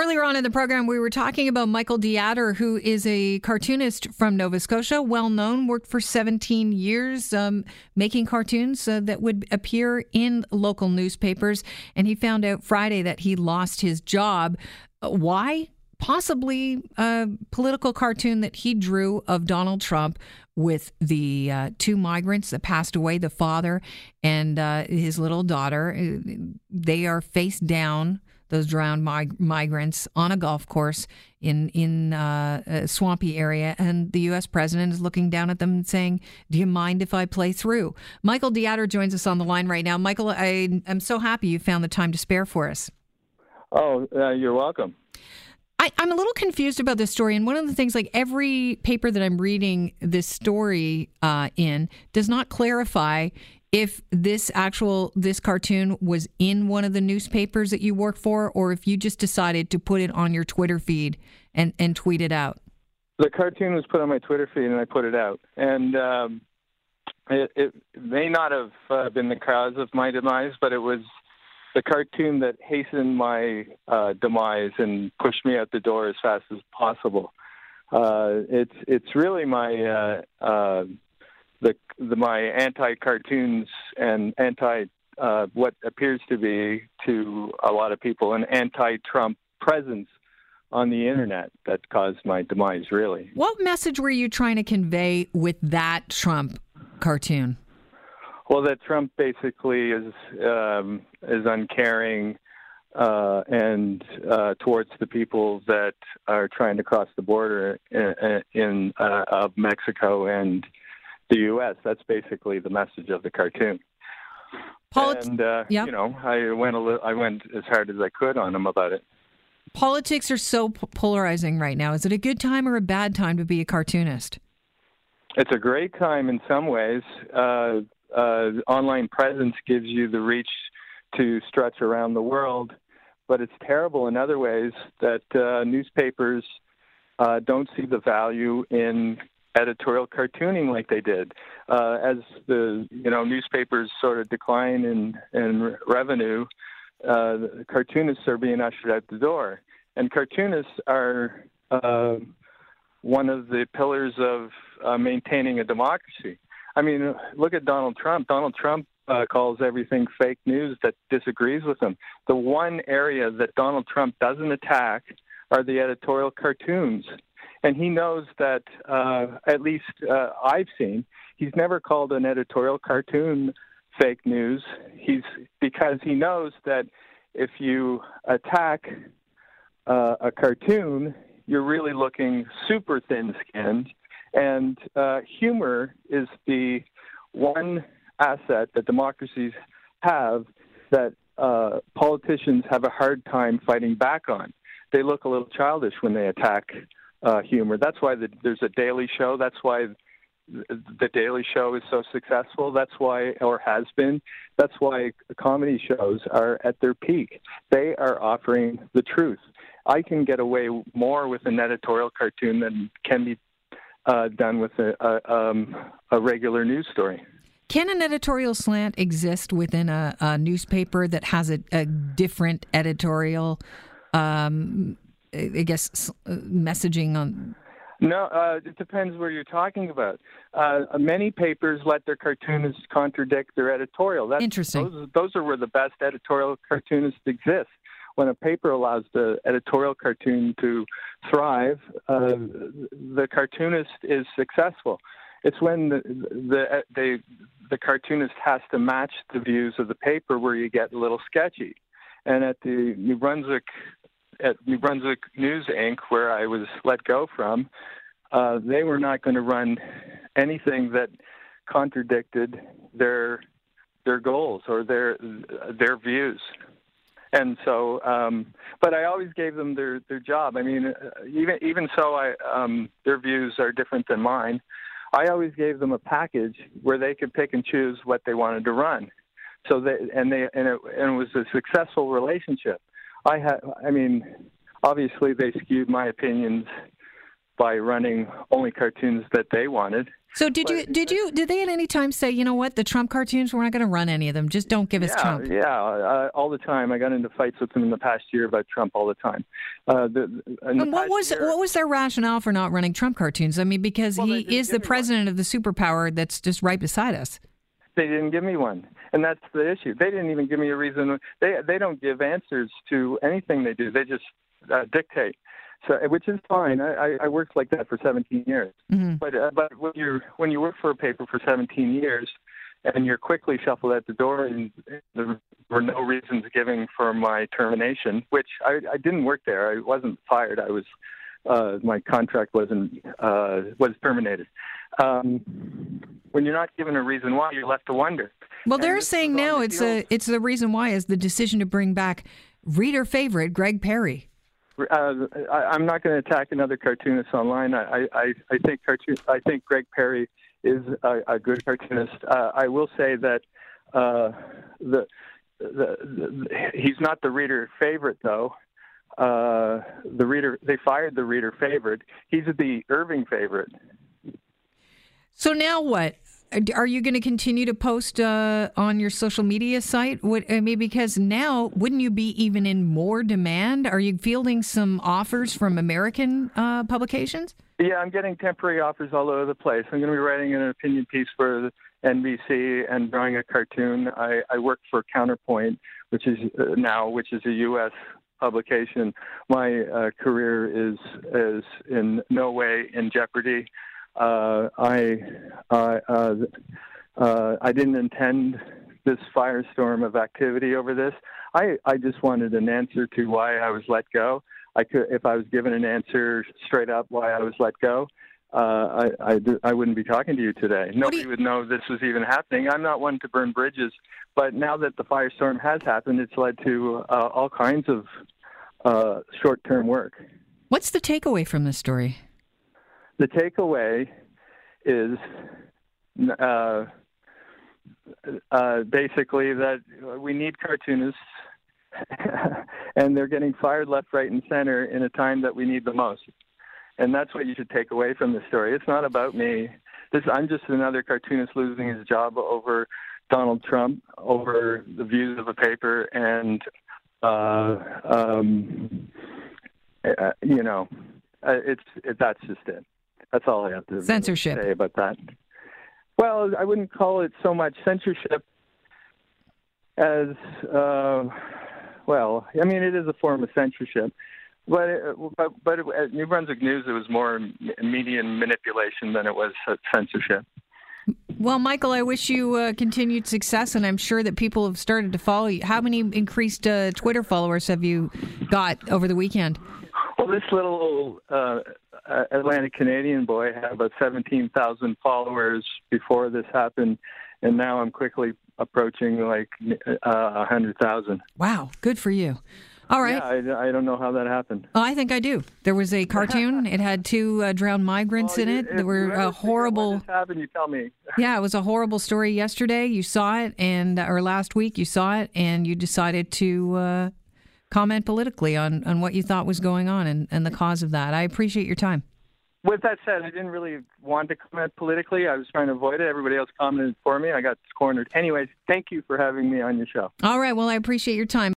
Earlier on in the program, we were talking about Michael D'Adder, who is a cartoonist from Nova Scotia, well-known, worked for 17 years making cartoons that would appear in local newspapers. And he found out Friday that he lost his job. Why? Possibly a political cartoon that he drew of Donald Trump with the two migrants that passed away, the father and his little daughter. They are face down, those drowned migrants, on a golf course in a swampy area, and the U.S. president is looking down at them and saying, do you mind if I play through? Michael D'Adder joins us on the line right now. Michael, I am so happy you found the time to spare for us. Oh, you're welcome. I'm a little confused about this story, and one of the things, like every paper that I'm reading this story in, does not clarify if this cartoon was in one of the newspapers that you work for, or if you just decided to put it on your Twitter feed and tweet it out. The cartoon was put on my Twitter feed, and I put it out. And it may not have been the cause of my demise, but it was the cartoon that hastened my demise and pushed me out the door as fast as possible. It's really my my anti-cartoons and anti what appears to be to a lot of people an anti-Trump presence on the internet that caused my demise. Really, what message were you trying to convey with that Trump cartoon? Well, that Trump basically is uncaring and towards the people that are trying to cross the border in of Mexico and the U.S. That's basically the message of the cartoon. You know, I went as hard as I could on him about it. Politics are so polarizing right now. Is it a good time or a bad time to be a cartoonist? It's a great time in some ways. Online presence gives you the reach to stretch around the world, but it's terrible in other ways that newspapers don't see the value in editorial cartooning like they did. As the newspapers sort of decline in revenue, cartoonists are being ushered out the door, and cartoonists are one of the pillars of maintaining a democracy. I mean, look at Donald Trump. Donald Trump calls everything fake news that disagrees with him. The one area that Donald Trump doesn't attack are the editorial cartoons. And he knows that, at least I've seen, he's never called an editorial cartoon fake news. Because he knows that if you attack a cartoon, you're really looking super thin-skinned. And humor is the one asset that democracies have that politicians have a hard time fighting back on. They look a little childish when they attack humor. That's why there's a Daily Show. That's why the Daily Show is so successful. That's why, or has been, that's why comedy shows are at their peak. They are offering the truth. I can get away more with an editorial cartoon than can be done with a regular news story. Can an editorial slant exist within a newspaper that has a different editorial, messaging on? No, it depends where you're talking about. Many papers let their cartoonists contradict their editorial. That's interesting. Those are where the best editorial cartoonists exist. When a paper allows the editorial cartoon to thrive, the cartoonist is successful. It's when the cartoonist has to match the views of the paper where you get a little sketchy. And at the New Brunswick News Inc., where I was let go from, they were not going to run anything that contradicted their goals or their views. And so, but I always gave them their job. I mean, even so, their views are different than mine. I always gave them a package where they could pick and choose what they wanted to run. So it was a successful relationship. Obviously they skewed my opinions by running only cartoons that they wanted. So did they at any time say, you know what, the Trump cartoons, we're not going to run any of them. Just don't give us Trump. Yeah, all the time. I got into fights with them in the past year about Trump all the time. What was their rationale for not running Trump cartoons? I mean, because he is the president of the superpower that's just right beside us. They didn't give me one, and that's the issue. They didn't even give me a reason. They don't give answers to anything they do. They just dictate. So, which is fine. I worked like that for 17 years. Mm-hmm. But when you work for a paper for 17 years, and you're quickly shuffled at the door, and there were no reasons given for my termination, which I didn't work there. I wasn't fired. I was my contract was terminated. When you're not given a reason why, you're left to wonder. Well, they're saying now it's the reason why is the decision to bring back reader favorite Greg Perry. I'm not going to attack another cartoonist online. I think Greg Perry is a good cartoonist. I will say that he's not the reader favorite, though. They fired the reader favorite. He's the Irving favorite. So now what? Are you going to continue to post on your social media site? Because now, wouldn't you be even in more demand? Are you fielding some offers from American publications? Yeah, I'm getting temporary offers all over the place. I'm going to be writing an opinion piece for NBC and drawing a cartoon. I work for Counterpoint, which is a U.S. publication. My career is in no way in jeopardy. I didn't intend this firestorm of activity over this. I just wanted an answer to why I was let go. If I was given an answer straight up why I was let go, I wouldn't be talking to you today. Nobody would know this was even happening. I'm not one to burn bridges, but now that the firestorm has happened, it's led to all kinds of short-term work. What's the takeaway from this story? The takeaway is basically that we need cartoonists, and they're getting fired left, right, and center in a time that we need the most. And that's what you should take away from the story. It's not about me. I'm just another cartoonist losing his job over Donald Trump, over the views of a paper, and, that's just it. That's all I have to say about that. Well, I wouldn't call it so much censorship as it is a form of censorship. But at New Brunswick News, it was more media manipulation than it was censorship. Well, Michael, I wish you continued success, and I'm sure that people have started to follow you. How many increased Twitter followers have you got over the weekend? Well, this little Atlantic Canadian boy had about 17,000 followers before this happened, and now I'm quickly approaching 100,000. Wow, good for you. All right. Yeah, I don't know how that happened. Oh, I think I do. There was a cartoon. It had two drowned migrants in it. There were horrible. What happened? You tell me. Yeah, it was a horrible story. Yesterday, you saw it, or last week, you saw it, and you decided to comment politically on what you thought was going on and the cause of that. I appreciate your time. With that said, I didn't really want to comment politically. I was trying to avoid it. Everybody else commented for me. I got cornered. Anyways, thank you for having me on your show. All right. Well, I appreciate your time.